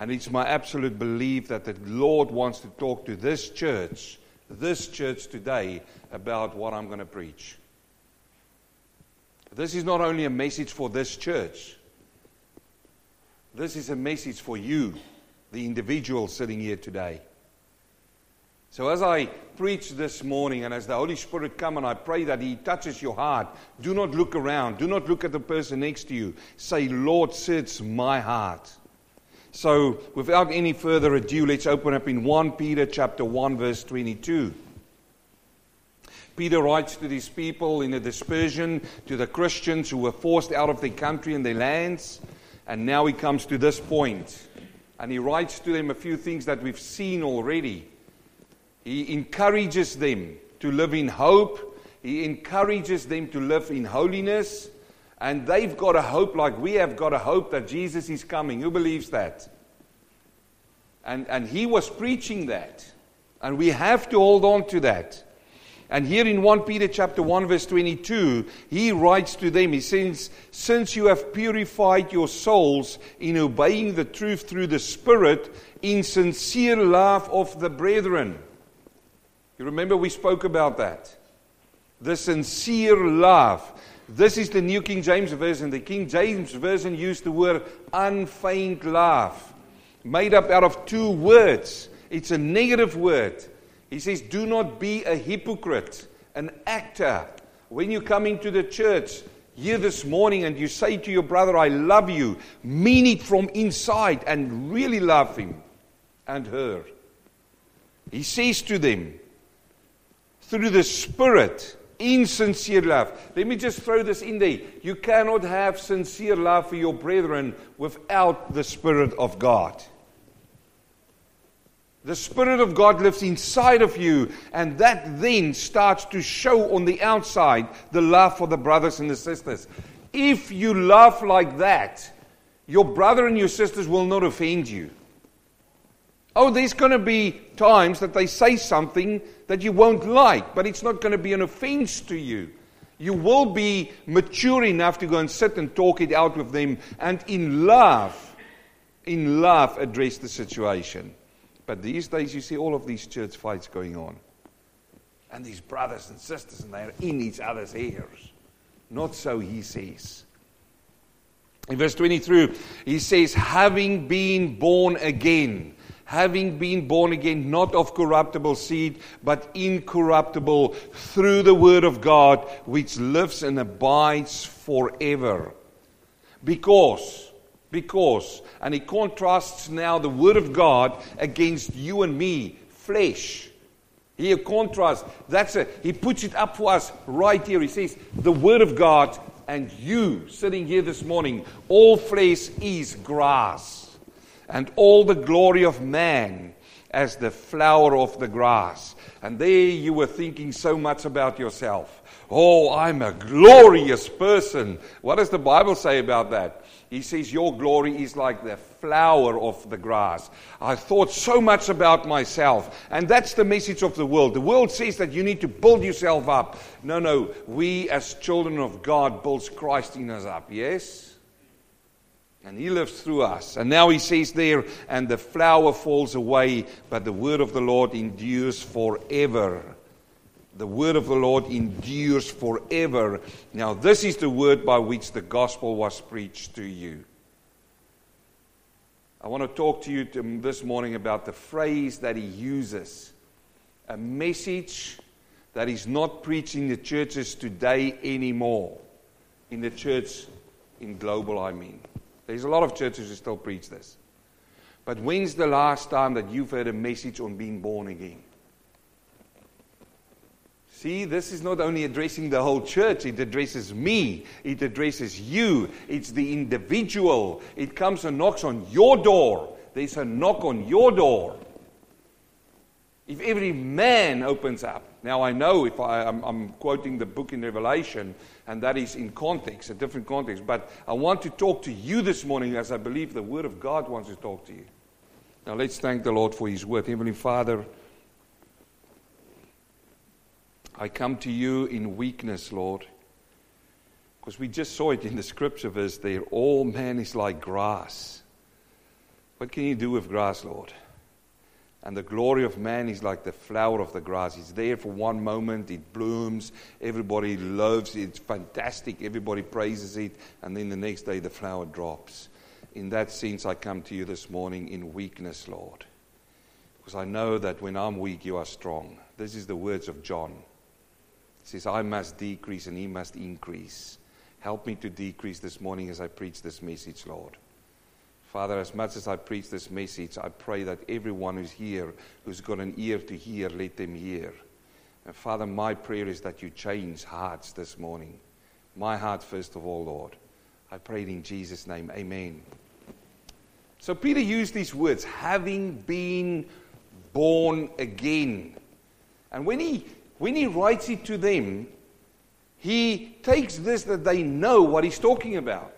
And it's my absolute belief that the Lord wants to talk to this church today, about what I'm going to preach. This is not only a message for this church. This is a message for you, the individual sitting here today. So as I preach this morning and as the Holy Spirit comes, and I pray that He touches your heart, do not look around. Do not look at the person next to you. Say, Lord, search my heart. So without any further ado, let's open up in 1 Peter chapter 1 verse 22. Peter writes to these people in the dispersion, to the Christians who were forced out of their country and their lands. And now he comes to this point. And he writes to them a few things that we've seen already. He encourages them to live in hope. He encourages them to live in holiness. And they've got a hope like we have got a hope that Jesus is coming. Who believes that? And he was preaching that. And we have to hold on to that. And here in 1 Peter chapter 1 verse 22, he writes to them, he says, since you have purified your souls in obeying the truth through the Spirit, in sincere love of the brethren. You remember we spoke about that. The sincere love. This is the New King James Version. The King James Version used the word unfeigned love, made up out of two words. It's a negative word. He says, do not be a hypocrite, an actor. When you come into the church here this morning and you say to your brother, I love you, mean it from inside and really love him and her. He says to them, through the Spirit, insincere love. Let me just throw this in there. You cannot have sincere love for your brethren without the Spirit of God. The Spirit of God lives inside of you, and that then starts to show on the outside the love for the brothers and the sisters. If you love like that, your brother and your sisters will not offend you. Oh, there's going to be times that they say something that you won't like, but it's not going to be an offense to you. You will be mature enough to go and sit and talk it out with them and in love address the situation. But these days you see all of these church fights going on. And these brothers and sisters, and they're in each other's ears. Not so, he says. In verse 23, he says, having been born again. Having been born again, not of corruptible seed, but incorruptible, through the word of God, which lives and abides forever. Because, and he contrasts now the word of God against you and me, flesh. He contrasts, he puts it up for us right here. He says, the word of God and you, sitting here this morning, all flesh is grass. And all the glory of man as the flower of the grass. And there you were thinking so much about yourself. Oh, I'm a glorious person. What does the Bible say about that? He says your glory is like the flower of the grass. I thought so much about myself. And that's the message of the world. The world says that you need to build yourself up. No. We as children of God builds Christ in us up. Yes? And he lives through us. And now he says there, and the flower falls away, but the word of the Lord endures forever. The word of the Lord endures forever. Now this is the word by which the gospel was preached to you. I want to talk to you this morning about the phrase that he uses. A message that is not preached in the churches today anymore. In the church, in global I mean. There's a lot of churches who still preach this. But when's the last time that you've heard a message on being born again? See, this is not only addressing the whole church. It addresses me. It addresses you. It's the individual. It comes and knocks on your door. There's a knock on your door. If every man opens up. Now I know if I'm quoting the book in Revelation, and that is in context, a different context. But I want to talk to you this morning as I believe the Word of God wants to talk to you. Now let's thank the Lord for His Word. Heavenly Father, I come to you in weakness, Lord. Because we just saw it in the scripture verse there. All man is like grass. What can you do with grass, Lord? And the glory of man is like the flower of the grass. It's there for one moment, it blooms, everybody loves it, it's fantastic, everybody praises it, and then the next day the flower drops. In that sense, I come to you this morning in weakness, Lord. Because I know that when I'm weak, you are strong. This is the words of John. It says, I must decrease and he must increase. Help me to decrease this morning as I preach this message, Lord. Father, as much as I preach this message, I pray that everyone who's here, who's got an ear to hear, let them hear. And Father, my prayer is that you change hearts this morning. My heart, first of all, Lord. I pray it in Jesus' name. Amen. So Peter used these words, having been born again. And when he writes it to them, he takes this that they know what he's talking about.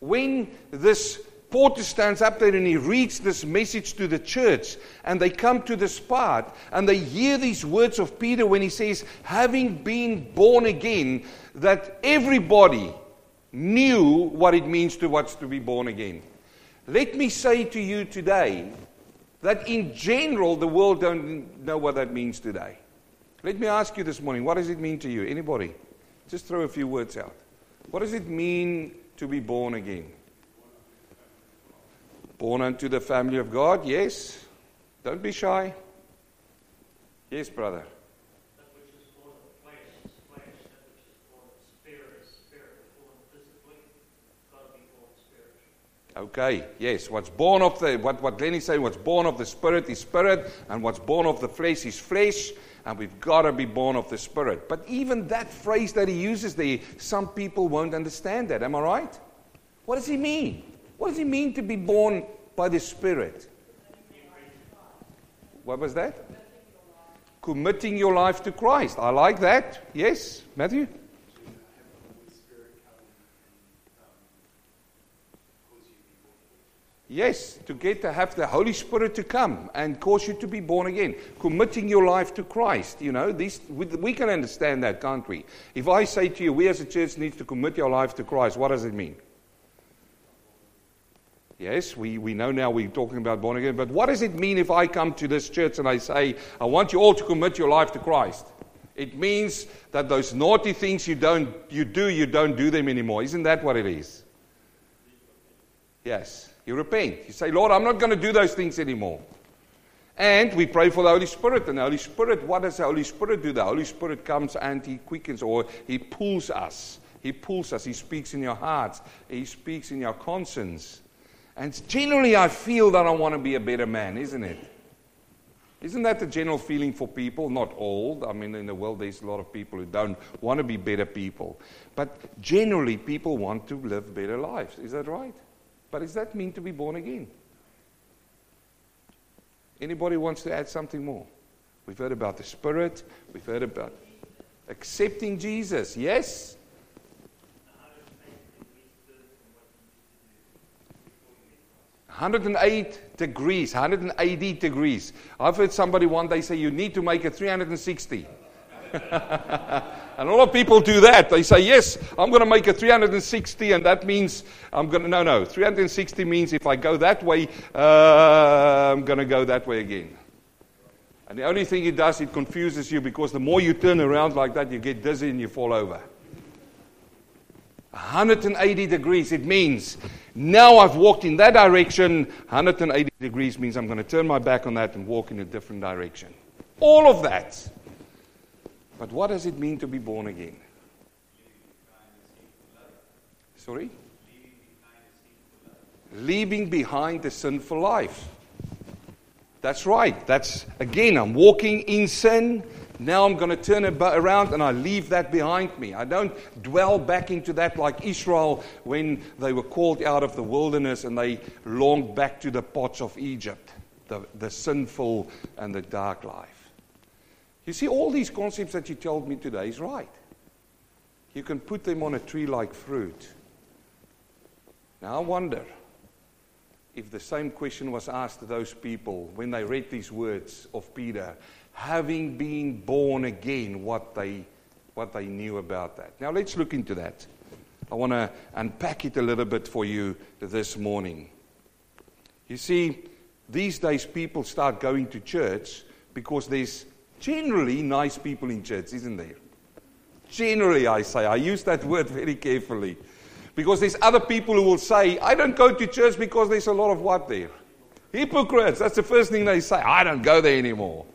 When this Porter stands up there and he reads this message to the church, and they come to this part and they hear these words of Peter when he says, having been born again, that everybody knew what it means to what's to be born again. Let me say to you today that in general the world don't know what that means today. Let me ask you this morning, what does it mean to you? Anybody? Just throw a few words out. What does it mean to be born again? Born unto the family of God, yes. Don't be shy. Yes, brother. That which is born of flesh, that which is born of spirit, born physically, gotta be born spiritually. Okay, yes. What's born of the what Glenn is saying, what's born of the spirit is spirit, and what's born of the flesh is flesh, and we've gotta be born of the spirit. But even that phrase that he uses there, some people won't understand that. Am I right? What does he mean? What does it mean to be born by the Spirit? What was that? Committing your life to Christ. I like that. Yes, Matthew? Yes, to have the Holy Spirit to come and cause you to be born again. Committing your life to Christ, you know. We can understand that, can't we? If I say to you, we as a church need to commit your life to Christ, what does it mean? Yes, we know now we're talking about born again, but what does it mean if I come to this church and I say, I want you all to commit your life to Christ? It means that those naughty things you don't do them anymore. Isn't that what it is? Yes, you repent. You say, Lord, I'm not going to do those things anymore. And we pray for the Holy Spirit. And the Holy Spirit, what does the Holy Spirit do? The Holy Spirit comes and He quickens, or He pulls us. He pulls us. He speaks in your hearts. He speaks in your conscience. And generally I feel that I want to be a better man, isn't it? Isn't that the general feeling for people? Not all. I mean, in the world there's a lot of people who don't want to be better people. But generally people want to live better lives. Is that right? But does that mean to be born again? Anybody wants to add something more? We've heard about the Spirit. We've heard about accepting Jesus. Yes? Hundred and eighty degrees. I've heard somebody one day say you need to make it 360. And a lot of people do that. They say, yes, I'm going to make it 360, and that means 360 means if I go that way, I'm going to go that way again. And the only thing it does, it confuses you, because the more you turn around like that, you get dizzy and you fall over. 180 degrees, it means now I've walked in that direction. 180 degrees means I'm going to turn my back on that and walk in a different direction. All of that. But what does it mean to be born again? Sorry? Leaving behind the sinful life. That's right. That's, again, I'm walking in sin. Now I'm going to turn around and I leave that behind me. I don't dwell back into that like Israel when they were called out of the wilderness and they longed back to the pots of Egypt, the sinful and the dark life. You see, all these concepts that you told me today is right. You can put them on a tree like fruit. Now I wonder if the same question was asked to those people when they read these words of Peter, having been born again, what they knew about that. Now let's look into that. I want to unpack it a little bit for you this morning. You see, these days people start going to church because there's generally nice people in church, isn't there? Generally, I say. I use that word very carefully. Because there's other people who will say, I don't go to church because there's a lot of what there? Hypocrites. That's the first thing they say. I don't go there anymore.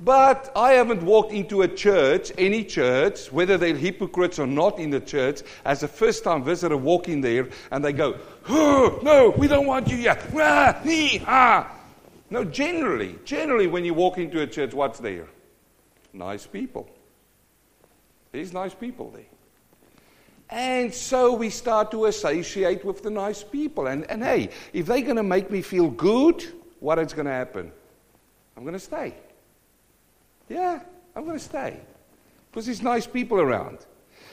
But I haven't walked into a church, any church, whether they're hypocrites or not in the church, as a first-time visitor walk in there and they go, oh, no, we don't want you here. Ah, nee, ah. No, generally when you walk into a church, what's there? Nice people. There's nice people there. And so we start to associate with the nice people. And hey, if they're going to make me feel good, what is going to happen? I'm going to stay. Yeah, I'm going to stay. Because there's nice people around.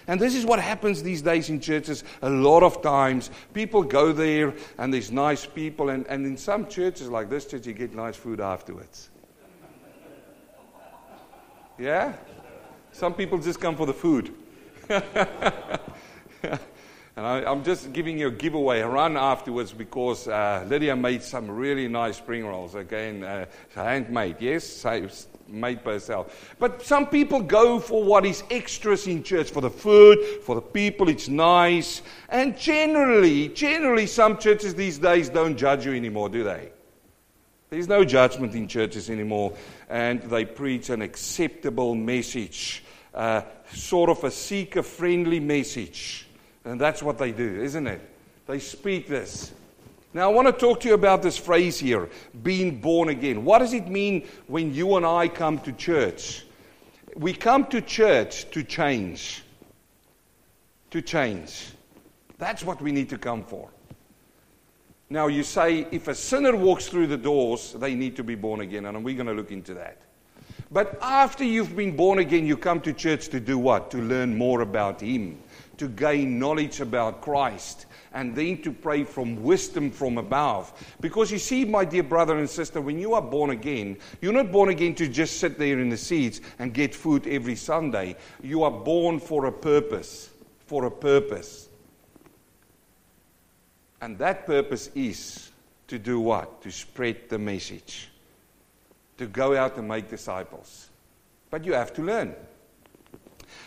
And this is what happens these days in churches a lot of times. People go there and there's nice people. And in some churches like this church, you get nice food afterwards. Yeah? Some people just come for the food. And I'm just giving you a giveaway, a run afterwards, because Lydia made some really nice spring rolls. Again, handmade, yes, made by herself. But some people go for what is extras in church, for the food, for the people, it's nice. And generally, some churches these days don't judge you anymore, do they? There's no judgment in churches anymore, and they preach an acceptable message, sort of a seeker-friendly message. And that's what they do, isn't it? They speak this. Now, I want to talk to you about this phrase here, being born again. What does it mean when you and I come to church? We come to church to change. To change. That's what we need to come for. Now, you say, if a sinner walks through the doors, they need to be born again, and we're going to look into that. But after you've been born again, you come to church to do what? To learn more about Him, to gain knowledge about Christ, and then to pray from wisdom from above. Because you see, my dear brother and sister, when you are born again, you're not born again to just sit there in the seats and get food every Sunday. You are born for a purpose, for a purpose. And that purpose is to do what? To spread the message. To go out and make disciples. But you have to learn.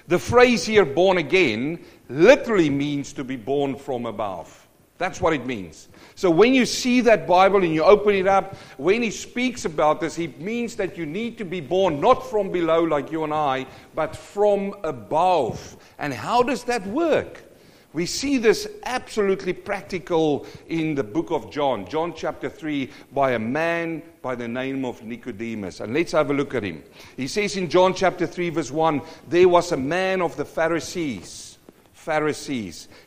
The phrase here, born again, literally means to be born from above. That's what it means. So when you see that Bible and you open it up, when he speaks about this, he means that you need to be born not from below like you and I, but from above. And how does that work? We see this absolutely practical in the book of John, John chapter 3, by a man by the name of Nicodemus. And let's have a look at him. He says in John chapter 3 verse 1, there was a man of the Pharisees,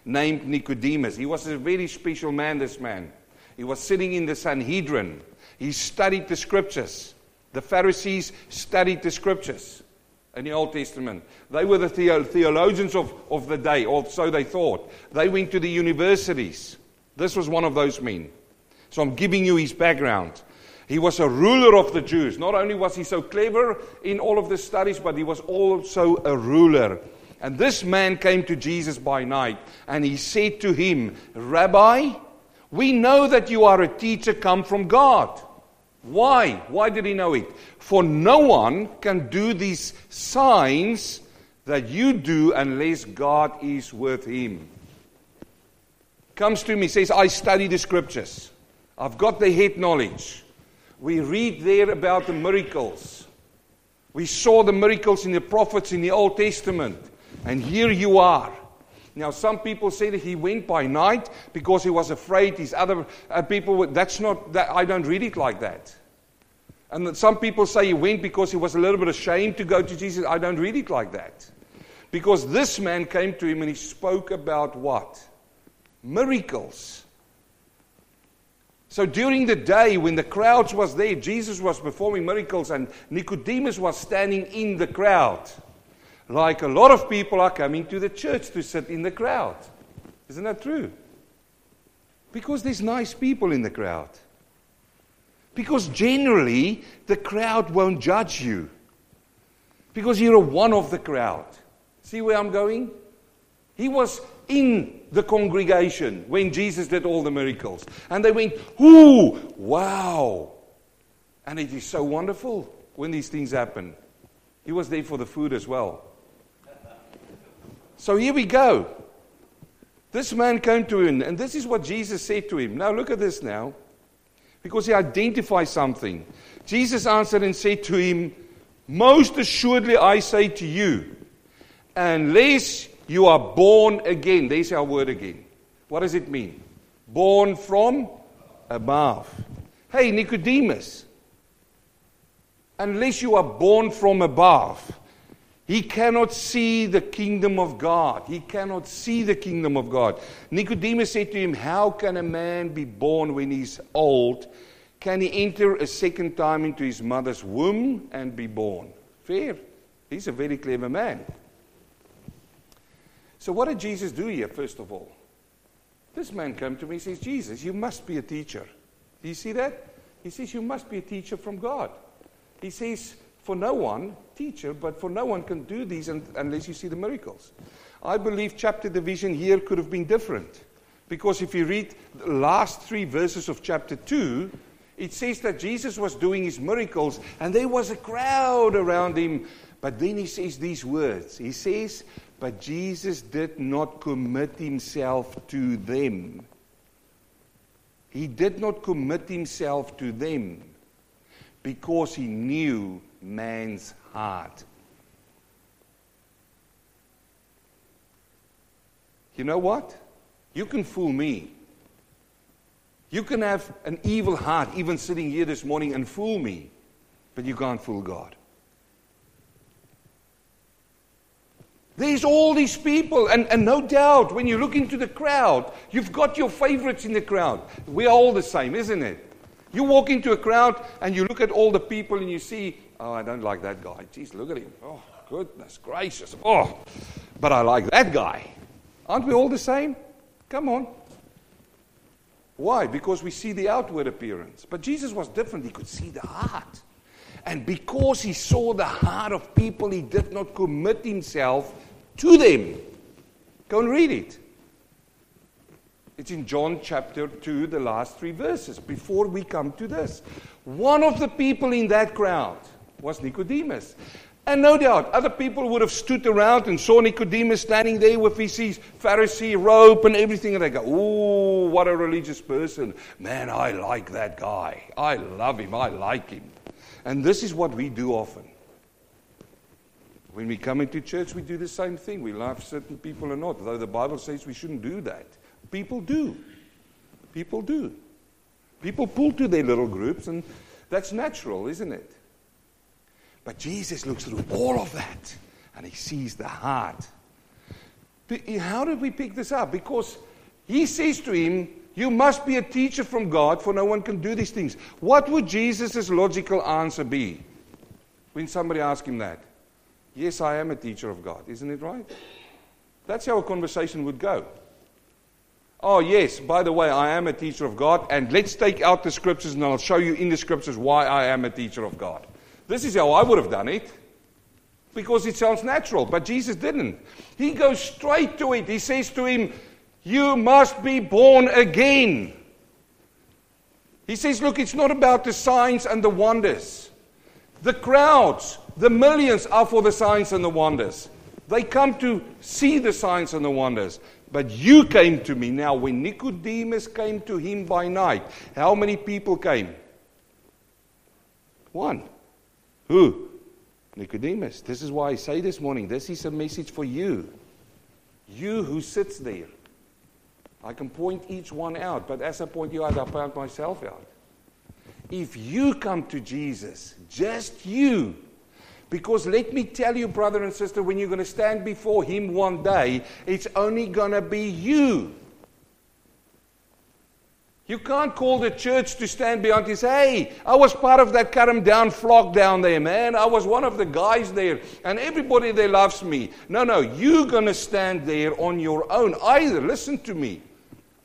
named Nicodemus. He was a very special man, this man. He was sitting in the Sanhedrin. He studied the scriptures. The Pharisees studied the scriptures. In the Old Testament. They were the theologians of the day, or so they thought. They went to the universities. This was one of those men. So I'm giving you his background. He was a ruler of the Jews. Not only was he so clever in all of the studies, but he was also a ruler. And this man came to Jesus by night, and he said to him, Rabbi, we know that you are a teacher come from God. Why? Why did he know it? For no one can do these signs that you do unless God is with him. Comes to me, says, I study the scriptures. I've got the head knowledge. We read there about the miracles. We saw the miracles in the prophets in the Old Testament. And here you are. Now, some people say that he went by night because he was afraid. These other people, that's not, that, I don't read it like that. And that some people say he went because he was a little bit ashamed to go to Jesus. I don't read it like that. Because this man came to him and he spoke about what? Miracles. So during the day when the crowds was there, Jesus was performing miracles and Nicodemus was standing in the crowd. Like a lot of people are coming to the church to sit in the crowd. Isn't that true? Because there's nice people in the crowd. Because generally, the crowd won't judge you. Because you're one of the crowd. See where I'm going? He was in the congregation when Jesus did all the miracles. And they went, "Ooh, wow." And it is so wonderful when these things happen. He was there for the food as well. So here we go. This man came to him, and this is what Jesus said to him. Now look at this now, because he identifies something. Jesus answered and said to him, "Most assuredly I say to you, unless you are born again." There's our word again. What does it mean? Born from above. Hey, Nicodemus, unless you are born from above, he cannot see the kingdom of God. He cannot see the kingdom of God. Nicodemus said to him, "How can a man be born when he's old? Can he enter a second time into his mother's womb and be born?" Fair. He's a very clever man. So what did Jesus do here, first of all? This man came to me and says, "Jesus, you must be a teacher." Do you see that? He says, "You must be a teacher from God." He says, "For no one, teacher, but for no one can do these unless you see the miracles." I believe chapter division here could have been different, because if you read the last three verses of chapter 2, it says that Jesus was doing his miracles and there was a crowd around him. But then he says these words. He says, "But Jesus did not commit himself to them." He did not commit himself to them because he knew man's heart. You know what? You can fool me. You can have an evil heart, even sitting here this morning, and fool me, but you can't fool God. There's all these people, and no doubt, when you look into the crowd, you've got your favorites in the crowd. We're all the same, isn't it? You walk into a crowd, and you look at all the people, and you see, "Oh, I don't like that guy. Jeez, look at him. Oh, goodness gracious. Oh, but I like that guy." Aren't we all the same? Come on. Why? Because we see the outward appearance. But Jesus was different. He could see the heart. And because he saw the heart of people, he did not commit himself to them. Go and read it. It's in John chapter 2, the last three verses, before we come to this. One of the people in that crowd was Nicodemus. And no doubt, other people would have stood around and saw Nicodemus standing there with his Pharisee robe and everything, and they go, "Oh, what a religious person. Man, I like that guy. I love him. I like him." And this is what we do often. When we come into church, we do the same thing. We love certain people or not, though the Bible says we shouldn't do that. People do. People do. People pull to their little groups, and that's natural, isn't it? But Jesus looks through all of that, and he sees the heart. How did we pick this up? Because he says to him, "You must be a teacher from God, for no one can do these things." What would Jesus' logical answer be when somebody asks him that? "Yes, I am a teacher of God." Isn't it right? That's how a conversation would go. "Oh, yes, by the way, I am a teacher of God, and let's take out the scriptures, and I'll show you in the scriptures why I am a teacher of God." This is how I would have done it, because it sounds natural, but Jesus didn't. He goes straight to it. He says to him, "You must be born again." He says, look, it's not about the signs and the wonders. The crowds, the millions are for the signs and the wonders. They come to see the signs and the wonders. But you came to me. Now, when Nicodemus came to him by night, how many people came? One. Who? Nicodemus. This is why I say this morning, this is a message for you. You who sits there. I can point each one out, but as I point you out, I point myself out. If you come to Jesus, just you, because let me tell you, brother and sister, when you're going to stand before him one day, it's only going to be you. You can't call the church to stand beyond and say, "Hey, I was part of that cut 'em down flock down there, man. I was one of the guys there, and everybody there loves me." No, you're going to stand there on your own. Either, listen to me,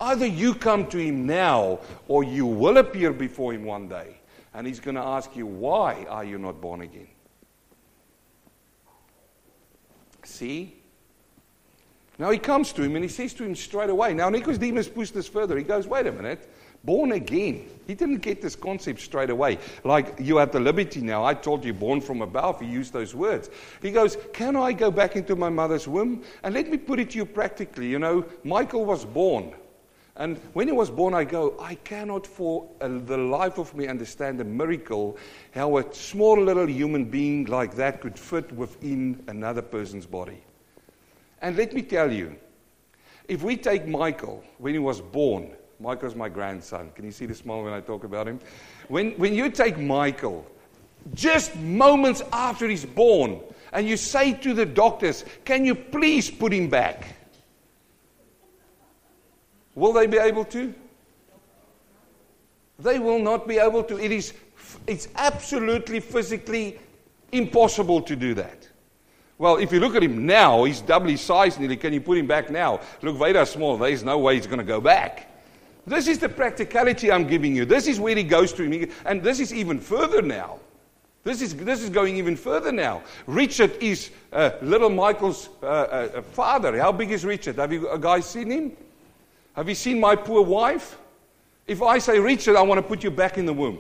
either you come to him now, or you will appear before him one day, and he's going to ask you, "Why are you not born again?" See? Now he comes to him and he says to him straight away. Now Nicodemus pushed this further. He goes, wait a minute. Born again. He didn't get this concept straight away. Like, you have the liberty now. I told you, born from above. He used those words. He goes, can I go back into my mother's womb? And let me put it to you practically. You know, Michael was born. And when he was born, I go, I cannot for the life of me understand a miracle how a small little human being like that could fit within another person's body. And let me tell you, if we take Michael, when he was born, Michael's my grandson. Can you see the smile when I talk about him? When you take Michael, just moments after he's born, and you say to the doctors, can you please put him back? Will they be able to? They will not be able to. It's absolutely physically impossible to do that. Well, if you look at him now, he's double his size nearly. Can you put him back now? Look, Vader's small. There's no way he's going to go back. This is the practicality I'm giving you. This is where he goes to him. And this is even further now. This is going even further now. Richard is little Michael's father. How big is Richard? Have you guys seen him? Have you seen my poor wife? If I say, Richard, I want to put you back in the womb.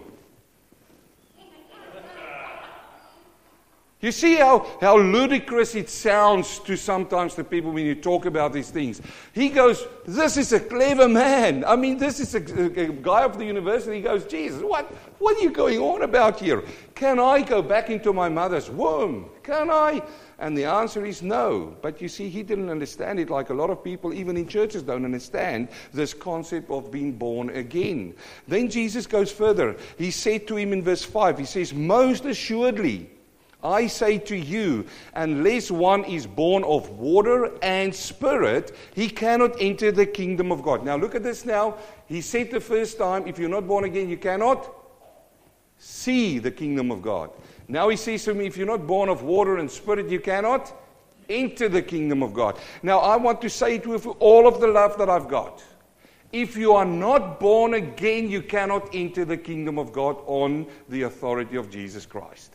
You see how ludicrous it sounds to sometimes the people when you talk about these things. He goes, this is a clever man. I mean, this is a guy of the university. He goes, Jesus, what are you going on about here? Can I go back into my mother's womb? Can I? And the answer is no. But you see, he didn't understand it like a lot of people, even in churches, don't understand this concept of being born again. Then Jesus goes further. He said to him in verse 5, he says, most assuredly, I say to you, unless one is born of water and spirit, he cannot enter the kingdom of God. Now look at this now. He said the first time, if you're not born again, you cannot see the kingdom of God. Now he says to me, if you're not born of water and spirit, you cannot enter the kingdom of God. Now I want to say it with all of the love that I've got. If you are not born again, you cannot enter the kingdom of God on the authority of Jesus Christ.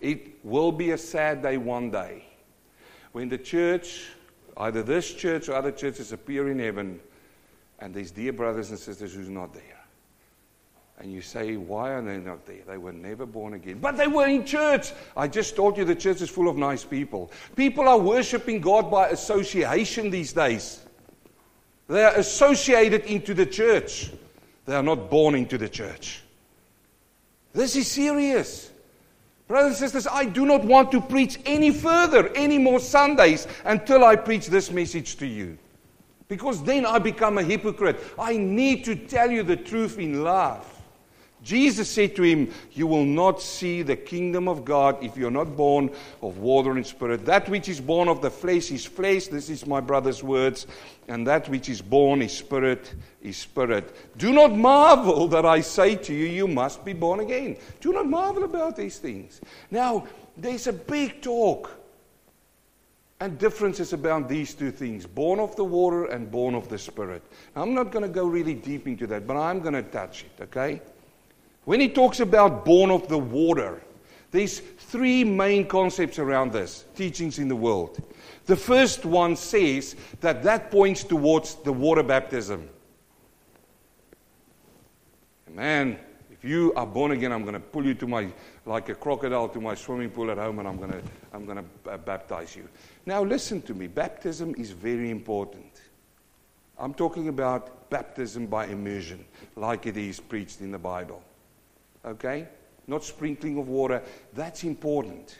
It will be a sad day one day when the church, either this church or other churches, appear in heaven and there's dear brothers and sisters who's not there. And you say, why are they not there? They were never born again. But they were in church. I just told you the church is full of nice people. People are worshiping God by association these days. They are associated into the church. They are not born into the church. This is serious. Brothers and sisters, I do not want to preach any further, any more Sundays, until I preach this message to you. Because then I become a hypocrite. I need to tell you the truth in love. Jesus said to him, you will not see the kingdom of God if you're not born of water and spirit. That which is born of the flesh is flesh. This is my brother's words. And that which is born is spirit, is spirit. Do not marvel that I say to you, you must be born again. Do not marvel about these things. Now, there's a big talk and differences about these two things, born of the water and born of the spirit. Now, I'm not going to go really deep into that, but I'm going to touch it, okay? When he talks about born of the water, there's three main concepts around this, teachings in the world. The first one says that points towards the water baptism. Man, if you are born again, I'm going to pull you to my, like a crocodile, to my swimming pool at home, and I'm going to baptize you. Now listen to me, baptism is very important. I'm talking about baptism by immersion, like it is preached in the Bible. Okay? Not sprinkling of water. That's important.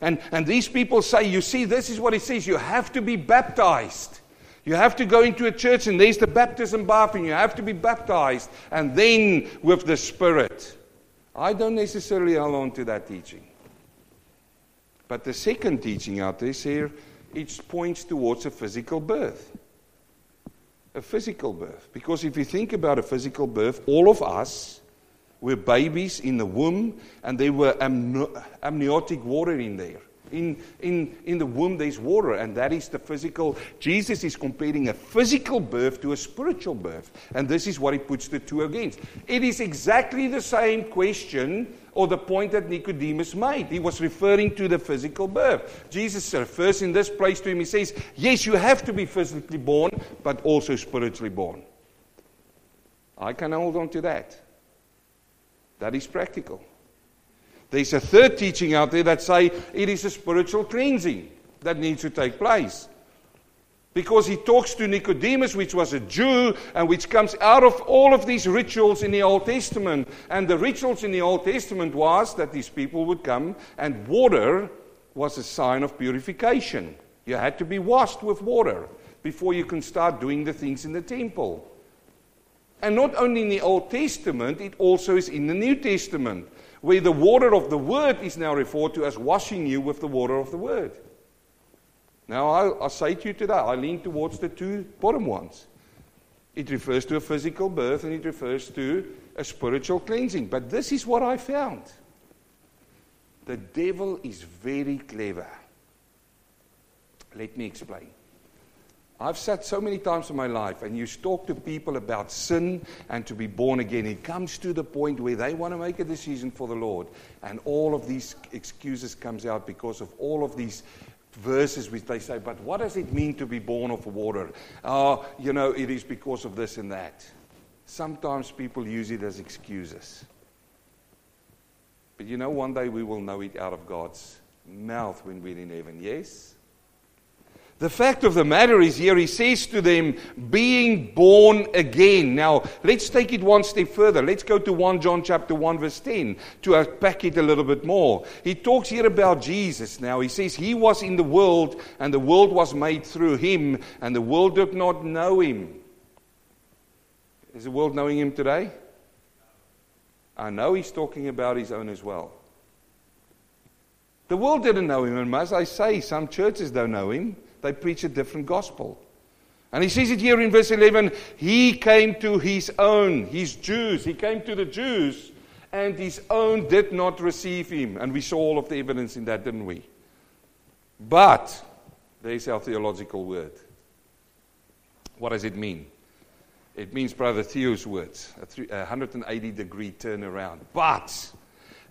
And these people say, you see, this is what it says. You have to be baptized. You have to go into a church and there's the baptism bath and you have to be baptized. And then with the Spirit. I don't necessarily hold on to that teaching. But the second teaching out there is here, it points towards a physical birth. A physical birth. Because if you think about a physical birth, all of us were babies in the womb, and there were amniotic water in there. In the womb there's water, and that is the physical. Jesus is comparing a physical birth to a spiritual birth, and this is what he puts the two against. It is exactly the same question or the point that Nicodemus made. He was referring to the physical birth. Jesus refers in this place to him. He says, yes, you have to be physically born, but also spiritually born. I can hold on to that. That is practical. There's a third teaching out there that say it is a spiritual cleansing that needs to take place. Because he talks to Nicodemus, which was a Jew, and which comes out of all of these rituals in the Old Testament. And the rituals in the Old Testament was that these people would come, and water was a sign of purification. You had to be washed with water before you can start doing the things in the temple. And not only in the Old Testament, it also is in the New Testament, where the water of the Word is now referred to as washing you with the water of the Word. Now, I say to you today, I lean towards the two bottom ones. It refers to a physical birth and it refers to a spiritual cleansing. But this is what I found. The devil is very clever. Let me explain. I've said so many times in my life, and you talk to people about sin and to be born again. It comes to the point where they want to make a decision for the Lord. And all of these excuses comes out because of all of these verses which they say, but what does it mean to be born of water? It is because of this and that. Sometimes people use it as excuses. But one day we will know it out of God's mouth when we're in heaven, yes? The fact of the matter is here, he says to them, being born again. Now, let's take it one step further. Let's go to 1 John chapter 1 verse 10 to unpack it a little bit more. He talks here about Jesus now. He says, he was in the world, and the world was made through him, and the world did not know him. Is the world knowing him today? I know he's talking about his own as well. The world didn't know him, and as I say, some churches don't know him. They preach a different gospel. And he says it here in verse 11, he came to his own, his Jews. He came to the Jews, and his own did not receive him. And we saw all of the evidence in that, didn't we? But, there's our theological word. What does it mean? It means Brother Theo's words, a 180-degree turnaround. But,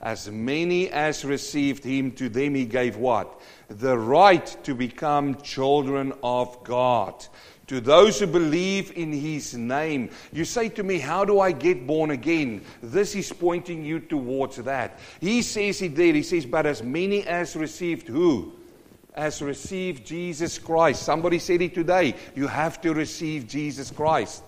as many as received him, to them he gave what? The right to become children of God. To those who believe in his name. You say to me, how do I get born again? This is pointing you towards that. He says it there. He says, but as many as received who? As received Jesus Christ. Somebody said it today. You have to receive Jesus Christ.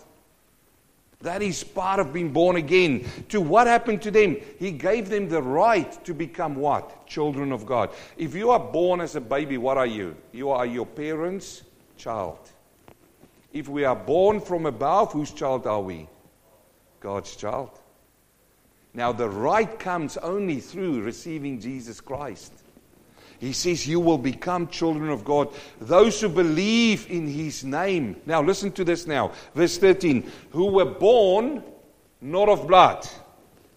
That is part of being born again. To what happened to them? He gave them the right to become what? Children of God. If you are born as a baby, what are you? You are your parents' child. If we are born from above, whose child are we? God's child. Now the right comes only through receiving Jesus Christ. He says you will become children of God, those who believe in his name. Now listen to this now. Verse 13. Who were born not of blood.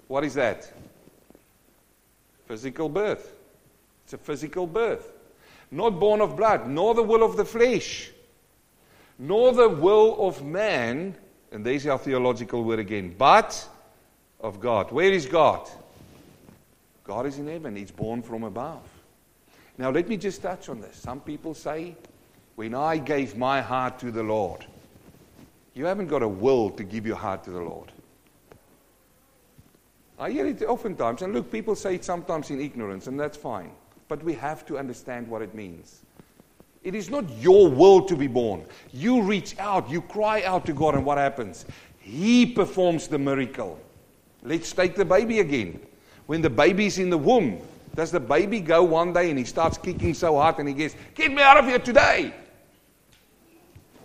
What is that? Physical birth. It's a physical birth. Not born of blood, nor the will of the flesh, nor the will of man. And there's our theological word again. But of God. Where is God? God is in heaven. He's born from above. Now, let me just touch on this. Some people say, when I gave my heart to the Lord, you haven't got a will to give your heart to the Lord. I hear it oftentimes, and look, people say it sometimes in ignorance, and that's fine. But we have to understand what it means. It is not your will to be born. You reach out, you cry out to God, and what happens? He performs the miracle. Let's take the baby again. When the baby's in the womb, does the baby go one day and he starts kicking so hard and he gets, get me out of here today?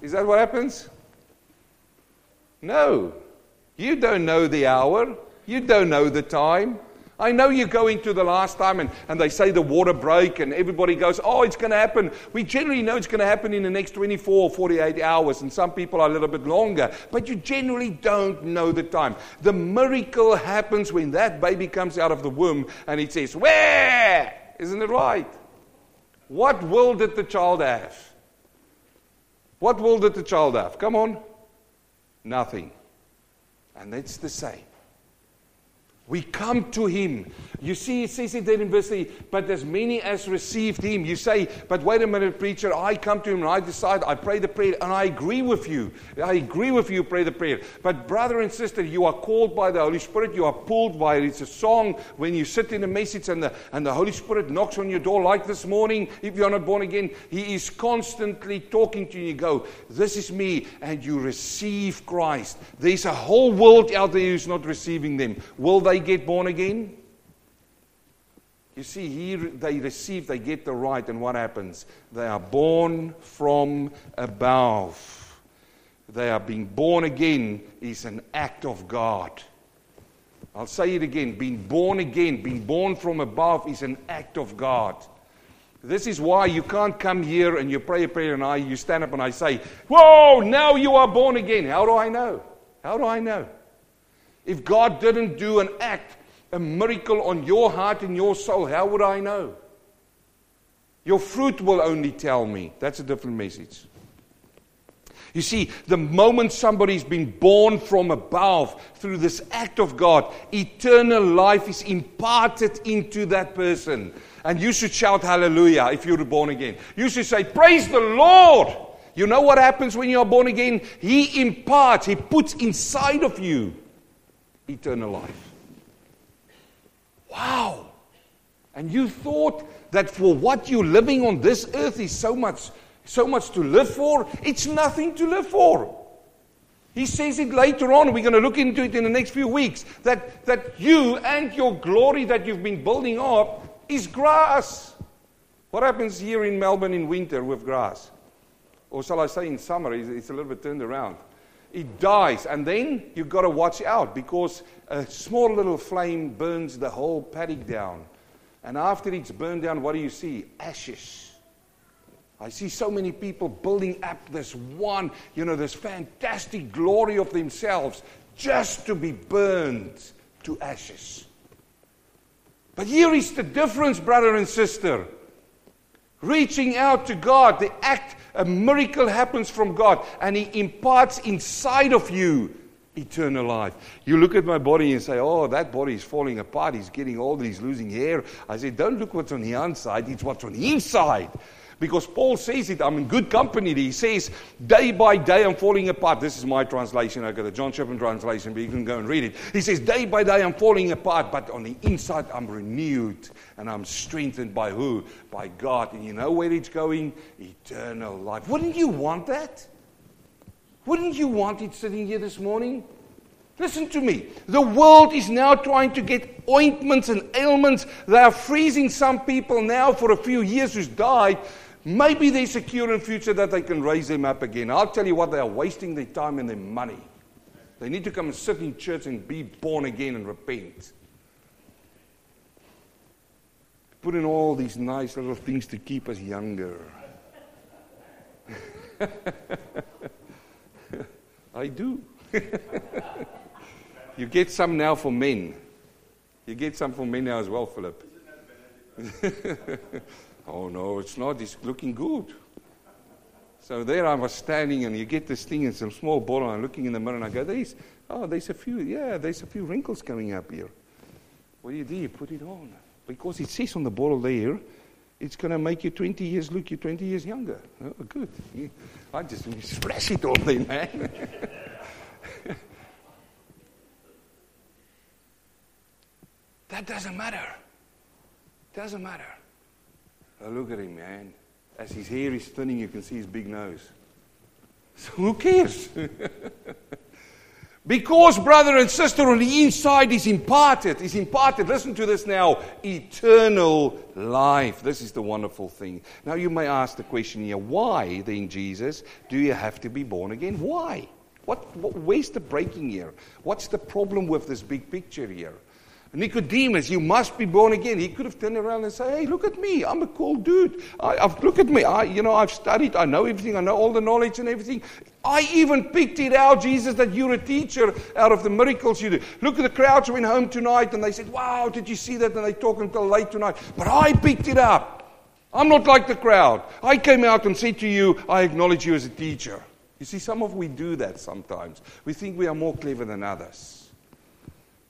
Is that what happens? No. You don't know the hour. You don't know the time. I know you're going to the last time and they say the water broke and everybody goes, oh, it's going to happen. We generally know it's going to happen in the next 24 or 48 hours, and some people are a little bit longer. But you generally don't know the time. The miracle happens when that baby comes out of the womb and it says, where? Isn't it right? What will did the child have? What will did the child have? Come on. Nothing. And it's the same. We come to him. You see, it says it there in verse 3, but as many as received him. You say, but wait a minute, preacher, I come to him and I decide, I pray the prayer, and I agree with you. I agree with you, pray the prayer. But brother and sister, you are called by the Holy Spirit, you are pulled by it. It's a song when you sit in a message and the Holy Spirit knocks on your door like this morning. If you're not born again, he is constantly talking to you. You go, this is me, and you receive Christ. There's a whole world out there who's not receiving them. Will they get born again? You see, they receive, they get the right, and what happens? They are born from above. They are being born again is an act of God. I'll say it again. Being born again, being born from above is an act of God. This is why you can't come here and you pray a prayer and you stand up and I say, whoa, now you are born again. How do I know? How do I know? If God didn't do an act, a miracle on your heart and your soul, how would I know? Your fruit will only tell me. That's a different message. You see, the moment somebody's been born from above through this act of God, eternal life is imparted into that person. And you should shout hallelujah if you're born again. You should say, praise the Lord. You know what happens when you are born again? He imparts, he puts inside of you eternal life. Wow! And you thought that for what you're living on this earth is so much to live for? It's nothing to live for. He says it later on. We're going to look into it in the next few weeks. That you and your glory that you've been building up is grass. What happens here in Melbourne in winter with grass? Or shall I say in summer, it's a little bit turned around. It dies, and then you've got to watch out because a small little flame burns the whole paddock down. And after it's burned down, what do you see? Ashes. I see so many people building up this one, this fantastic glory of themselves just to be burned to ashes. But here is the difference, brother and sister. Reaching out to God, the act, a miracle happens from God, and he imparts inside of you eternal life. You look at my body and say, oh, that body is falling apart, he's getting old, he's losing hair. I say, don't look what's on the outside, it's what's on the inside. Because Paul says it, I'm in good company. He says, day by day I'm falling apart. This is my translation. I got the John Shipman translation, but you can go and read it. He says, day by day I'm falling apart, but on the inside I'm renewed and I'm strengthened by who? By God. And you know where it's going? Eternal life. Wouldn't you want that? Wouldn't you want it sitting here this morning? Listen to me. The world is now trying to get ointments and ailments. They are freezing some people now for a few years who's died. Maybe they're secure in future that they can raise them up again. I'll tell you what, they are wasting their time and their money. They need to come and sit in church and be born again and repent. Put in all these nice little things to keep us younger. I do. You get some now for men. You get some for men now as well, Philip. Oh, no, it's not. It's looking good. So there I was standing, and you get this thing in some small bottle, and I'm looking in the mirror, and I go, there's a few wrinkles coming up here. What do? You put it on. Because it says on the bottle there, it's going to make you 20 years look, you're 20 years younger. Oh, good. I just splash it on there, man. That doesn't matter. Doesn't matter. Oh, look at him, man. As his hair is thinning, you can see his big nose. So who cares? Because, brother and sister, on the inside is imparted. Is imparted. Listen to this now. Eternal life. This is the wonderful thing. Now you may ask the question here, why then, Jesus, do you have to be born again? Why? Where's the breaking here? What's the problem with this big picture here? Nicodemus, you must be born again. He could have turned around and said, hey, look at me. I'm a cool dude. Look at me. I've studied. I know everything. I know all the knowledge and everything. I even picked it out, Jesus, that you're a teacher out of the miracles you do. Look at the crowds who went home tonight and they said, wow, did you see that? And they talk until late tonight. But I picked it up. I'm not like the crowd. I came out and said to you, I acknowledge you as a teacher. You see, some of we do that sometimes. We think we are more clever than others.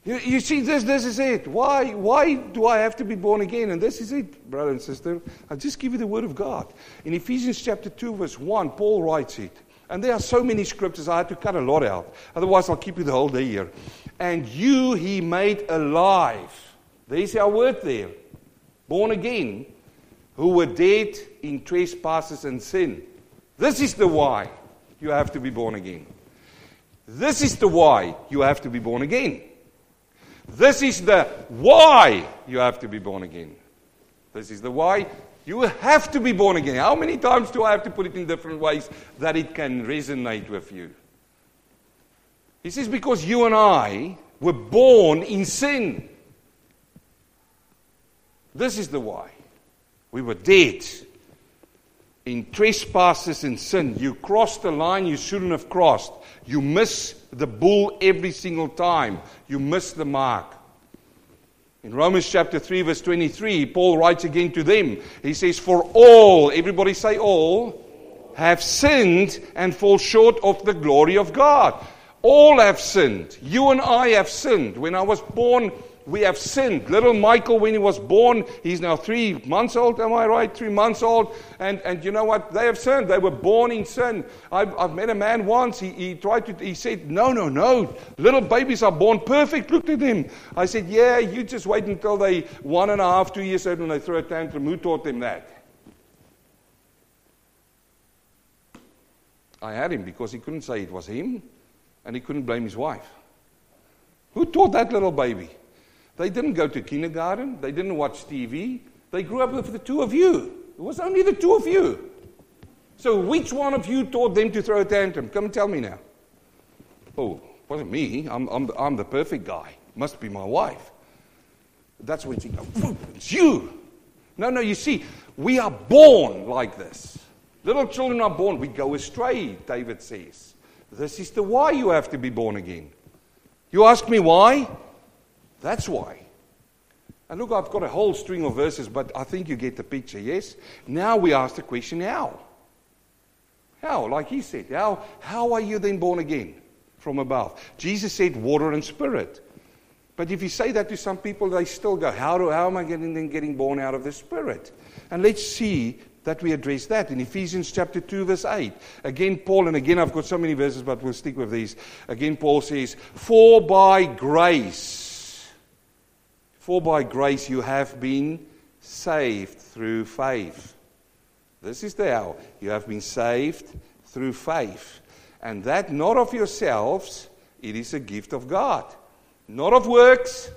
You see, this is it. Why do I have to be born again? And this is it, brother and sister. I'll just give you the word of God. In Ephesians chapter 2, verse 1, Paul writes it. And there are so many scriptures, I had to cut a lot out. Otherwise, I'll keep you the whole day here. And you he made alive. There's our word there. Born again. Who were dead in trespasses and sin. This is the why you have to be born again. This is the why you have to be born again. This is the why you have to be born again. This is the why you have to be born again. How many times do I have to put it in different ways that it can resonate with you? He says, because you and I were born in sin. This is the why. We were dead in trespasses and sin. You crossed the line you shouldn't have crossed. You miss the bull every single time. You miss the mark. In Romans chapter 3 verse 23, Paul writes again to them. He says, for all, everybody say all, have sinned and fall short of the glory of God. All have sinned. You and I have sinned. When I was born, we have sinned. Little Michael, when he was born, he's now 3 months old, am I right? 3 months old. And you know what? They have sinned. They were born in sin. I've met a man once. He said, no. Little babies are born perfect. Look at him. I said, yeah, you just wait until they 1.5, 2 years old and they throw a tantrum. Who taught them that? I had him because he couldn't say it was him and he couldn't blame his wife. Who taught that little baby? They didn't go to kindergarten. They didn't watch TV. They grew up with the two of you. It was only the two of you. So which one of you taught them to throw a tantrum? Come and tell me now. Oh, it wasn't me. I'm the perfect guy. Must be my wife. That's when she goes, it's you. No, you see, we are born like this. Little children are born. We go astray, David says. This is the why you have to be born again. You ask me why? That's why. And look, I've got a whole string of verses, but I think you get the picture, yes? Now we ask the question, how? How? Like he said, how are you then born again from above? Jesus said water and spirit. But if you say that to some people, they still go, how am I getting born out of the spirit? And let's see that we address that in Ephesians chapter 2, verse 8. Again, Paul, and again, I've got so many verses, but we'll stick with these. Again, Paul says, For by grace you have been saved through faith. This is the how. You have been saved through faith. And that not of yourselves, it is a gift of God. Not of works,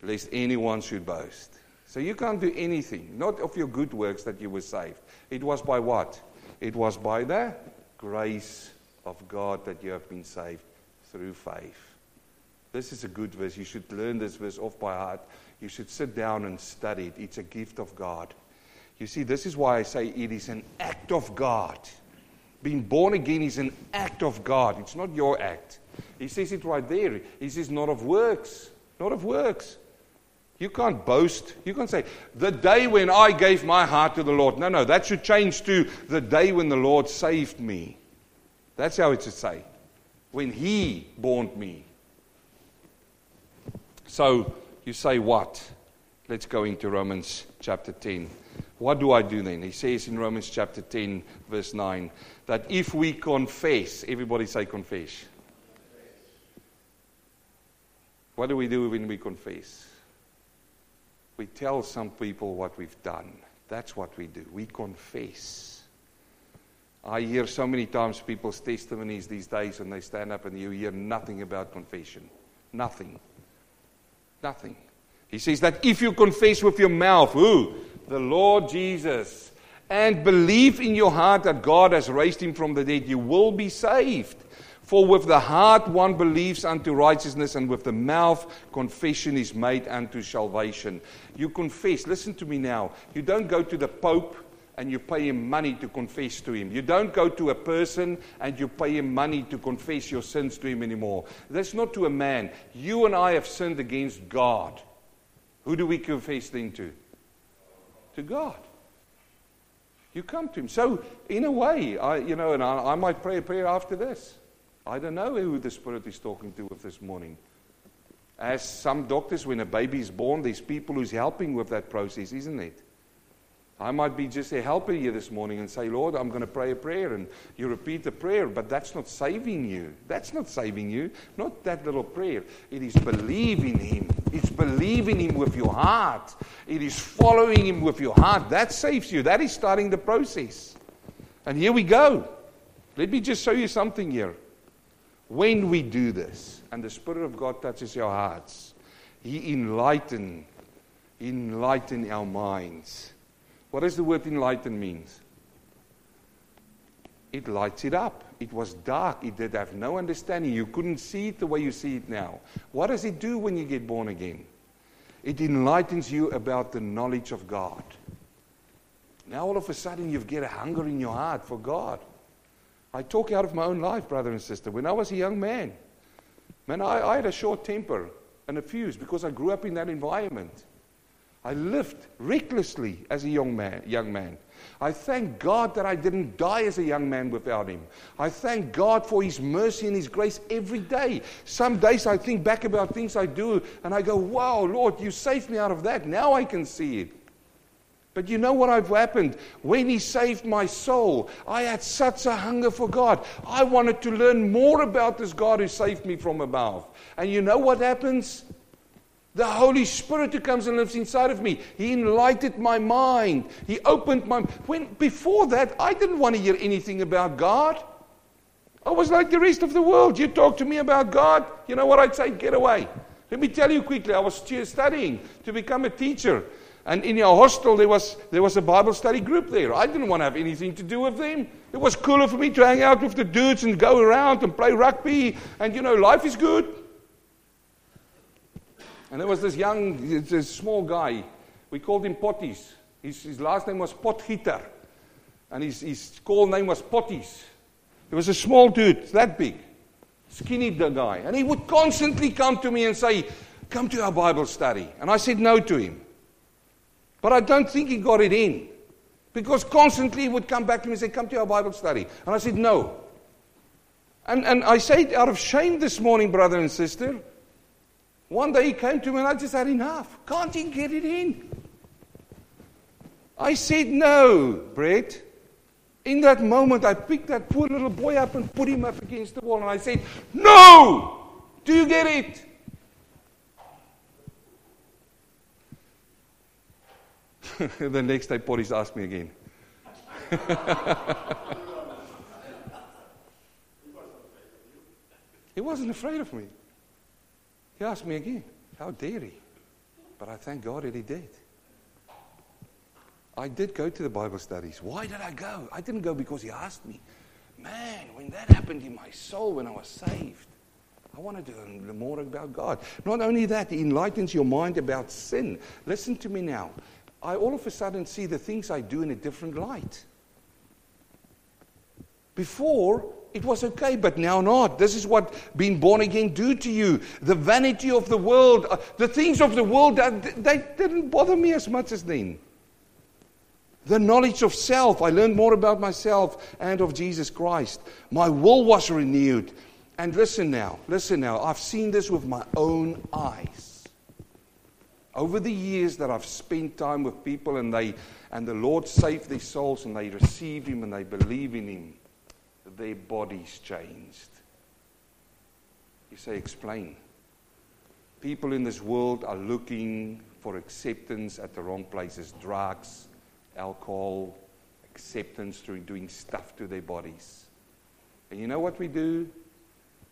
lest anyone should boast. So you can't do anything. Not of your good works that you were saved. It was by what? It was by the grace of God that you have been saved through faith. This is a good verse. You should learn this verse off by heart. You should sit down and study it. It's a gift of God. You see, this is why I say it is an act of God. Being born again is an act of God. It's not your act. He says it right there. He says not of works. Not of works. You can't boast. You can't say, the day when I gave my heart to the Lord. No, that should change to the day when the Lord saved me. That's how it should say. When He born me. So, you say what? Let's go into Romans chapter 10. What do I do then? He says in Romans chapter 10, verse 9, that if we confess, everybody say confess. What do we do when we confess? We tell some people what we've done. That's what we do. We confess. I hear so many times people's testimonies these days when they stand up and you hear nothing about confession. Nothing. He says that if you confess with your mouth, who? The Lord Jesus, and believe in your heart that God has raised Him from the dead, you will be saved. For with the heart one believes unto righteousness, and with the mouth confession is made unto salvation. You confess. Listen to me now. You don't go to the Pope and you pay him money to confess to him. You don't go to a person and you pay him money to confess your sins to him anymore. That's not to a man. You and I have sinned against God. Who do we confess then to? To God. You come to him. So, in a way, I might pray a prayer after this. I don't know who the Spirit is talking to with this morning. As some doctors, when a baby is born, there's people who's helping with that process, isn't it? I might be just a helper here this morning and say, Lord, I'm going to pray a prayer, and you repeat the prayer, but that's not saving you. That's not saving you. Not that little prayer. It is believing him. It's believing him with your heart. It is following him with your heart. That saves you. That is starting the process. And here we go. Let me just show you something here. When we do this, and the Spirit of God touches our hearts, he enlighten our minds. What does the word enlighten means? It lights it up. It was dark. It did have no understanding. You couldn't see it the way you see it now. What does it do when you get born again? It enlightens you about the knowledge of God. Now all of a sudden you get a hunger in your heart for God. I talk out of my own life, brother and sister. When I was a young man, I had a short temper and a fuse because I grew up in that environment. I lived recklessly as a young man. I thank God that I didn't die as a young man without him. I thank God for his mercy and his grace every day. Some days I think back about things I do and I go, wow, Lord, you saved me out of that. Now I can see it. But you know what I've happened? When he saved my soul, I had such a hunger for God. I wanted to learn more about this God who saved me from above. And you know what happens? The Holy Spirit who comes and lives inside of me. He enlightened my mind. He opened my mind. Before that, I didn't want to hear anything about God. I was like the rest of the world. You talk to me about God, you know what I'd say? Get away. Let me tell you quickly, I was studying to become a teacher. And in our hostel, there was a Bible study group there. I didn't want to have anything to do with them. It was cooler for me to hang out with the dudes and go around and play rugby. And, life is good. And there was this small guy. We called him Potties. His last name was Potgieter. And his call name was Potties. There was a small dude, that big, skinny guy. And he would constantly come to me and say, come to our Bible study. And I said no to him. But I don't think he got it in. Because constantly he would come back to me and say, come to our Bible study. And I said no. And I say it out of shame this morning, brother and sister. One day he came to me and I just had enough. Can't he get it in? I said, no, Brett. In that moment, I picked that poor little boy up and put him up against the wall. And I said, no! Do you get it? The next day, Potties asked me again. He wasn't afraid of me. He asked me again, how dare he? But I thank God that he did. I did go to the Bible studies. Why did I go? I didn't go because he asked me. Man, when that happened in my soul, when I was saved, I wanted to learn more about God. Not only that, he enlightens your mind about sin. Listen to me now. I all of a sudden see the things I do in a different light. Before, it was okay, but now not. This is what being born again do to you. The vanity of the world, the things of the world, they didn't bother me as much as then. The knowledge of self. I learned more about myself and of Jesus Christ. My will was renewed. And listen now. I've seen this with my own eyes. Over the years that I've spent time with people and the Lord saved their souls and they received him and they believe in him. Their bodies changed. You say, explain. People in this world are looking for acceptance at the wrong places. Drugs, alcohol, acceptance through doing stuff to their bodies. And you know what we do?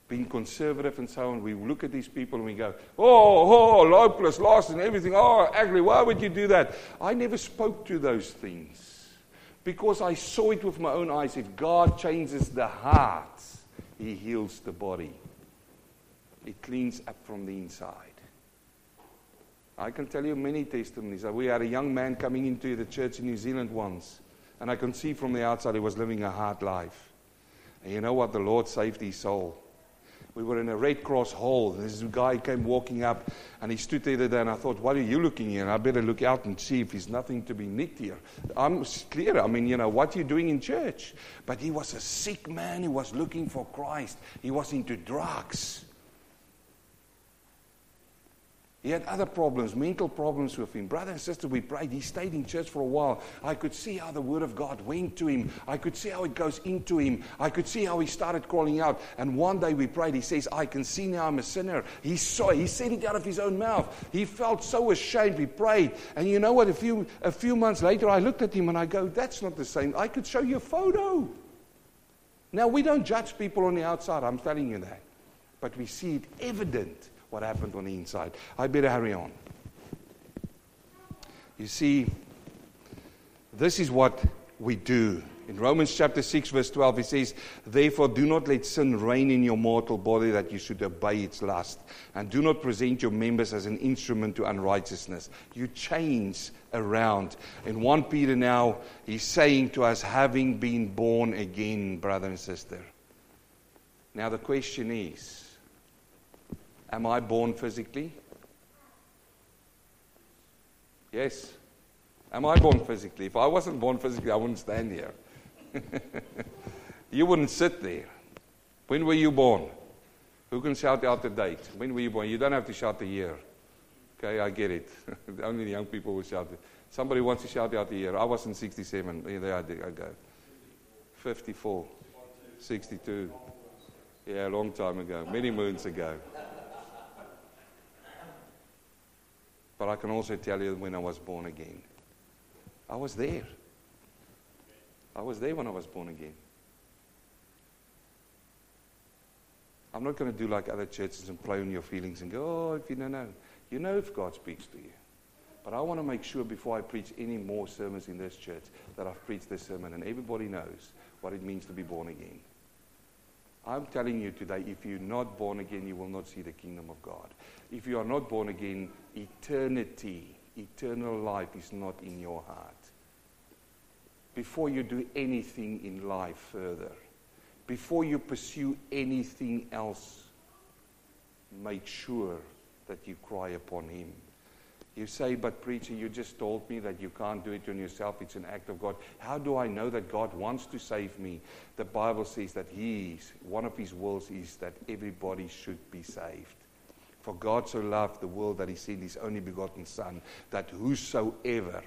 Being conservative and so on, we look at these people and we go, hopeless, lost and everything. Oh, ugly, why would you do that? I never spoke to those things. Because I saw it with my own eyes. If God changes the heart, he heals the body. It cleans up from the inside. I can tell you many testimonies. We had a young man coming into the church in New Zealand once. And I can see from the outside he was living a hard life. And you know what? The Lord saved his soul. We were in a Red Cross hall. This guy came walking up, and he stood the other day, and I thought, what are you looking here? And I better look out and see if there's nothing to be nicked here. I'm clear. I mean, you know, what are you doing in church? But he was a sick man. He was looking for Christ. He was into drugs. He had other problems, mental problems with him. Brother and sister, we prayed. He stayed in church for a while. I could see how the Word of God went to him. I could see how it goes into him. I could see how he started crawling out. And one day we prayed. He says, I can see now I'm a sinner. He saw. He said it out of his own mouth. He felt so ashamed. We prayed. And you know what? A few months later, I looked at him and I go, that's not the same. I could show you a photo. Now, we don't judge people on the outside. I'm telling you that. But we see it evident. What happened on the inside. I better hurry on. You see, this is what we do. In Romans chapter 6 verse 12 it says, therefore do not let sin reign in your mortal body that you should obey its lust. And do not present your members as an instrument to unrighteousness. You change around. In 1 Peter now, he's saying to us, having been born again, brother and sister. Now the question is, am I born physically? Yes. Am I born physically? If I wasn't born physically, I wouldn't stand here. You wouldn't sit there. When were you born? Who can shout out the date? When were you born? You don't have to shout the year. Okay, I get it. Only the young people will shout it. Somebody wants to shout out the year. I was in 67. Yeah, there I go. 54. 62. Yeah, a long time ago. Many moons ago. But I can also tell you when I was born again. I was there. I was there when I was born again. I'm not going to do like other churches and play on your feelings and go, oh, if you don't know. You know if God speaks to you. But I want to make sure before I preach any more sermons in this church that I've preached this sermon and everybody knows what it means to be born again. I'm telling you today, if you're not born again, you will not see the kingdom of God. If you are not born again, eternity, eternal life is not in your heart. Before you do anything in life further, before you pursue anything else, make sure that you cry upon Him. You say, but preacher, you just told me that you can't do it on yourself. It's an act of God. How do I know that God wants to save me? The Bible says that one of His wills is that everybody should be saved. For God so loved the world that He sent His only begotten Son, that whosoever.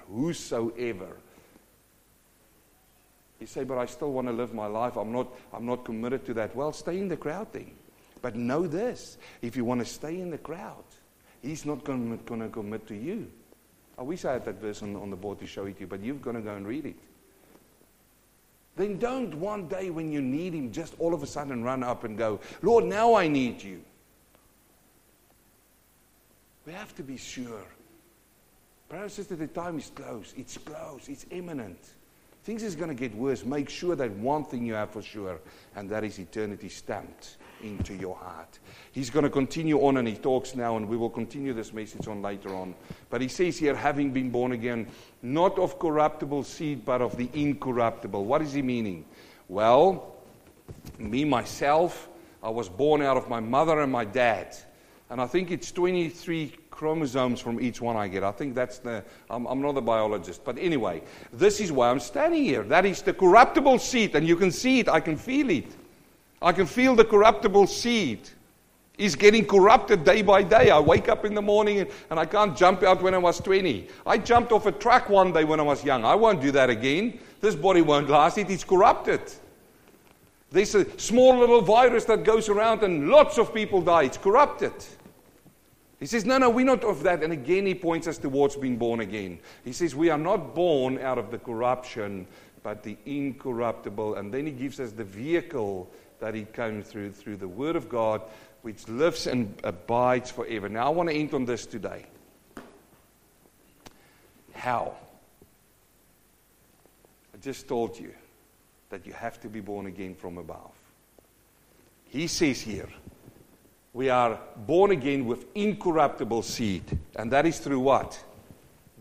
You say, but I still want to live my life. I'm not committed to that. Well, stay in the crowd then. But know this, if you want to stay in the crowd, He's not going to commit to you. I wish I had that verse on the board to show it to you, but you've got to go and read it. Then don't one day when you need Him just all of a sudden run up and go, Lord, now I need You. We have to be sure. Brothers and sisters, the time is close. It's close. It's imminent. Things is going to get worse. Make sure that one thing you have for sure, and that is eternity stamped into your heart. He's going to continue on, and he talks now, and we will continue this message on later on. But he says here, having been born again, not of corruptible seed, but of the incorruptible. What is he meaning? Well, me, myself, I was born out of my mother and my dad. And I think it's 23 chromosomes from each one I get. I think that's I'm not a biologist. But anyway, this is why I'm standing here. That is the corruptible seed, and you can see it. I can feel it. I can feel the corruptible seed is getting corrupted day by day. I wake up in the morning and I can't jump out when I was 20. I jumped off a truck one day when I was young. I won't do that again. This body won't last. It's corrupted. There's a small little virus that goes around and lots of people die. It's corrupted. He says, no, we're not of that. And again, he points us towards being born again. He says, we are not born out of the corruption, but the incorruptible. And then he gives us the vehicle that he came through the Word of God, which lives and abides forever. Now, I want to end on this today. How? I just told you that you have to be born again from above. He says here, we are born again with incorruptible seed. And that is through what?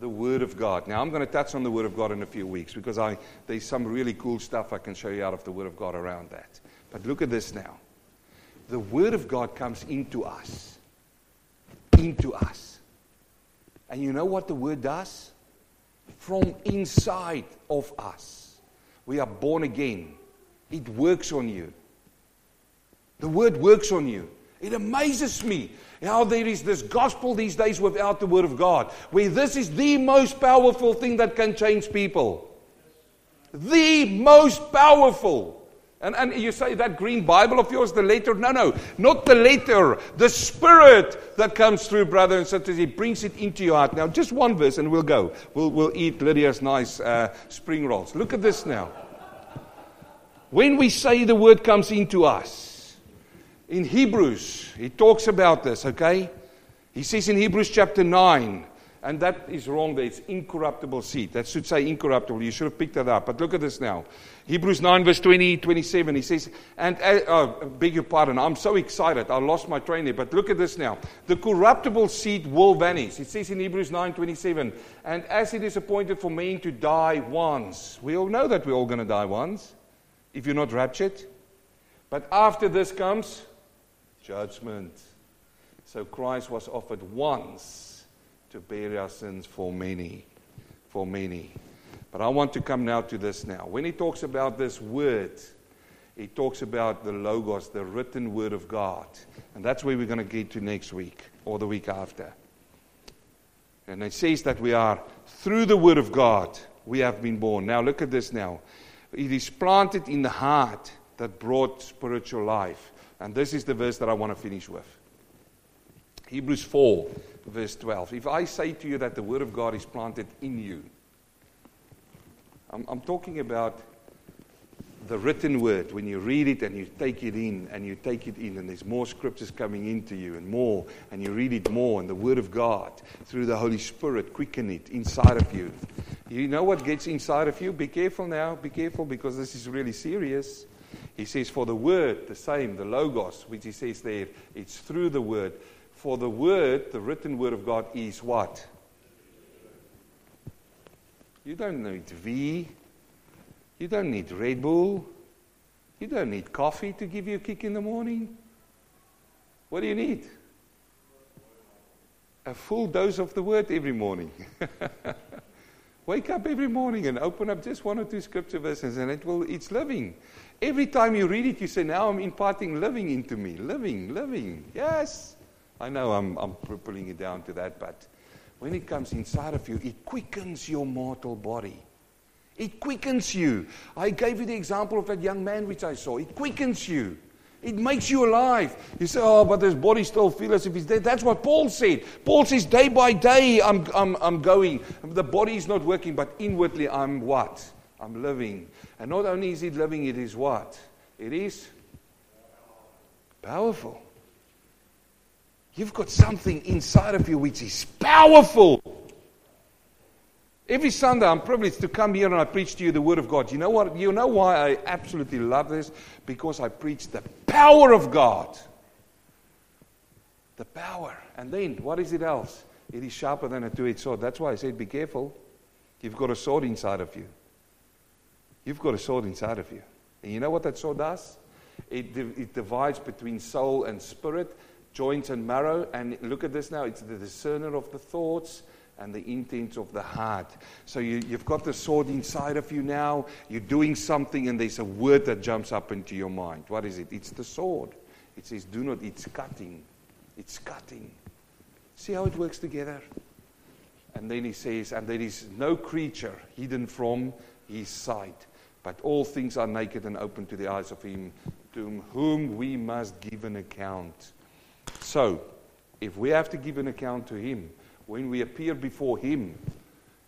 The Word of God. Now, I'm going to touch on the Word of God in a few weeks, because there's some really cool stuff I can show you out of the Word of God around that. But look at this now. the Word of God comes into us. Into us. And you know what the Word does? From inside of us. We are born again. It works on you. The Word works on you. It amazes me how there is this gospel these days without the Word of God, where this is the most powerful thing that can change people. The most powerful. And you say, that green Bible of yours, the letter? No, not the letter. The Spirit that comes through, brother and sister, He brings it into your heart. Now, just one verse and we'll go. We'll eat Lydia's nice spring rolls. Look at this now. When we say the Word comes into us, in Hebrews, he talks about this, okay? He says in Hebrews chapter 9, and that is wrong there, it's incorruptible seed. That should say incorruptible. You should have picked that up. But look at this now. Hebrews 9 verse 27, he says, beg your pardon, I'm so excited, I lost my train there. But look at this now. The corruptible seed will vanish. It says in Hebrews 9:27, and as it is appointed for men to die once. We all know that we're all going to die once, if you're not raptured. But after this comes judgment. So Christ was offered once to bear our sins for many. But I want to come now to this now. When he talks about this word, he talks about the Logos, the written word of God. And that's where we're going to get to next week or the week after. And it says that we are, through the word of God, we have been born. Now look at this now. It is planted in the heart that brought spiritual life. And this is the verse that I want to finish with. Hebrews 4, verse 12. If I say to you that the Word of God is planted in you, I'm talking about the written Word. When you read it and you take it in, and there's more scriptures coming into you and you read it more, and the Word of God, through the Holy Spirit, quicken it inside of you. You know what gets inside of you? Be careful now, because this is really serious. He says, for the word, the same, the Logos, which he says there, it's through the word. For the word, the written word of God, is what? You don't need V. You don't need Red Bull. You don't need coffee to give you a kick in the morning. What do you need? A full dose of the word every morning. Wake up every morning and open up just one or two scripture verses, and it's living. Every time you read it, you say, now I'm imparting living into me. Living. Yes. I know I'm pulling it down to that, but when it comes inside of you, it quickens your mortal body. It quickens you. I gave you the example of that young man which I saw. It quickens you. It makes you alive. You say, oh, but his body still feels as if he's dead. That's what Paul said. Paul says, day by day, I'm going. The body is not working, but inwardly I'm what? I'm living. And not only is it living, it is what? It is powerful. You've got something inside of you which is powerful. Every Sunday I'm privileged to come here and I preach to you the Word of God. You know what? You know why I absolutely love this? Because I preach the power of God. The power. And then, what is it else? It is sharper than a two-edged sword. That's why I said be careful. You've got a sword inside of you. You've got a sword inside of you. And you know what that sword does? It divides between soul and spirit, joints and marrow. And look at this now. It's the discerner of the thoughts and the intents of the heart. So you've got the sword inside of you now. You're doing something and there's a word that jumps up into your mind. What is it? It's the sword. It says, do not, it's cutting. It's cutting. See how it works together? And then he says, and there is no creature hidden from his sight, but all things are naked and open to the eyes of him to whom we must give an account. So, if we have to give an account to him, when we appear before him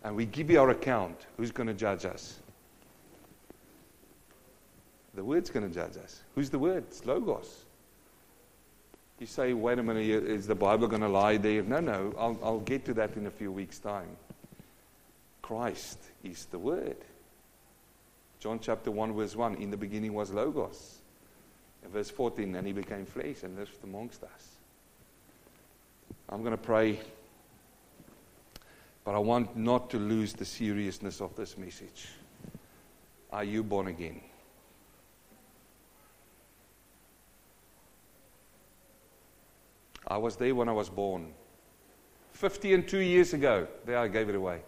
and we give our account, who's going to judge us? The word's going to judge us. Who's the word? It's Logos. You say, wait a minute, is the Bible going to lie there? No, I'll get to that in a few weeks' time. Christ is the word. John chapter 1 verse 1, in the beginning was Logos. And verse 14, and he became flesh and lived amongst us. I'm going to pray, but I want not to lose the seriousness of this message. Are you born again? I was there when I was born. 52 years ago. There, I gave it away.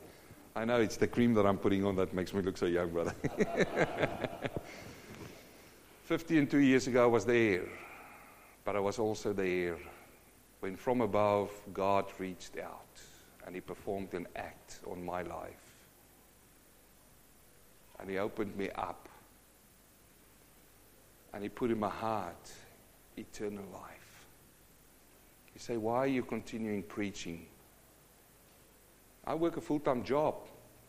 I know it's the cream that I'm putting on that makes me look so young, brother. 52 years ago, I was there. But I was also there when from above God reached out and He performed an act on my life. And He opened me up. And He put in my heart eternal life. You say, why are you continuing preaching? I work a full-time job.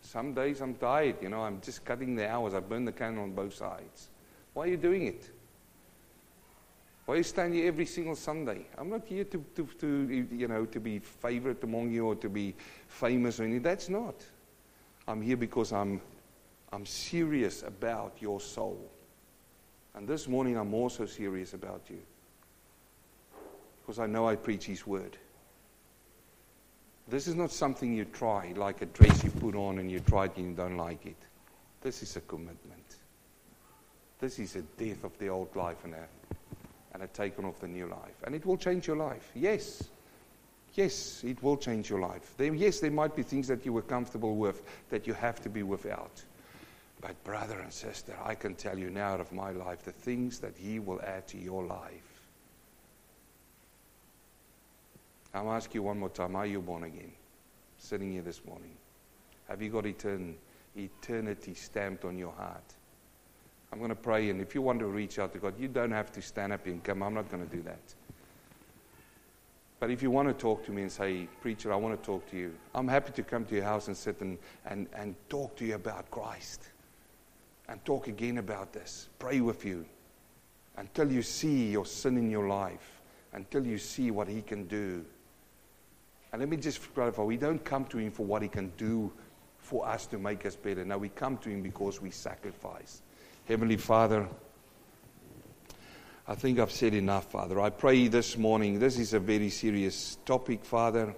Some days I'm tired. You know, I'm just cutting the hours. I burn the candle on both sides. Why are you doing it? Why are you standing here every single Sunday? I'm not here to be favorite among you or to be famous or anything. That's not. I'm here because I'm serious about your soul. And this morning I'm also serious about you. Because I know I preach His Word. This is not something you try, like a dress you put on and you try it and you don't like it. This is a commitment. This is a death of the old life and a taken of the new life. And it will change your life. Yes. Yes, it will change your life. There might be things that you were comfortable with that you have to be without. But brother and sister, I can tell you now out of my life the things that He will add to your life. I'm asking you one more time, are you born again? Sitting here this morning. Have you got eternity stamped on your heart? I'm going to pray, and if you want to reach out to God, you don't have to stand up and come. I'm not going to do that. But if you want to talk to me and say, preacher, I want to talk to you. I'm happy to come to your house and sit and talk to you about Christ. And talk again about this. Pray with you. Until you see your sin in your life. Until you see what He can do. And let me just clarify, we don't come to Him for what He can do for us to make us better. No, we come to Him because we sacrifice. Heavenly Father, I think I've said enough, Father. I pray this morning, this is a very serious topic, Father.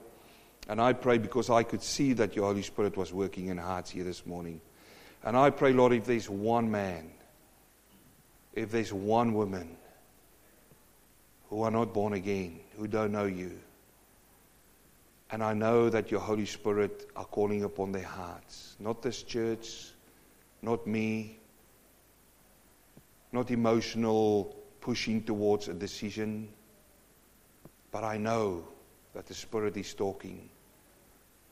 And I pray because I could see that your Holy Spirit was working in hearts here this morning. And I pray, Lord, if there's one man, if there's one woman, who are not born again, who don't know you. And I know that your Holy Spirit are calling upon their hearts. Not this church, not me, not emotional pushing towards a decision. But I know that the Spirit is talking.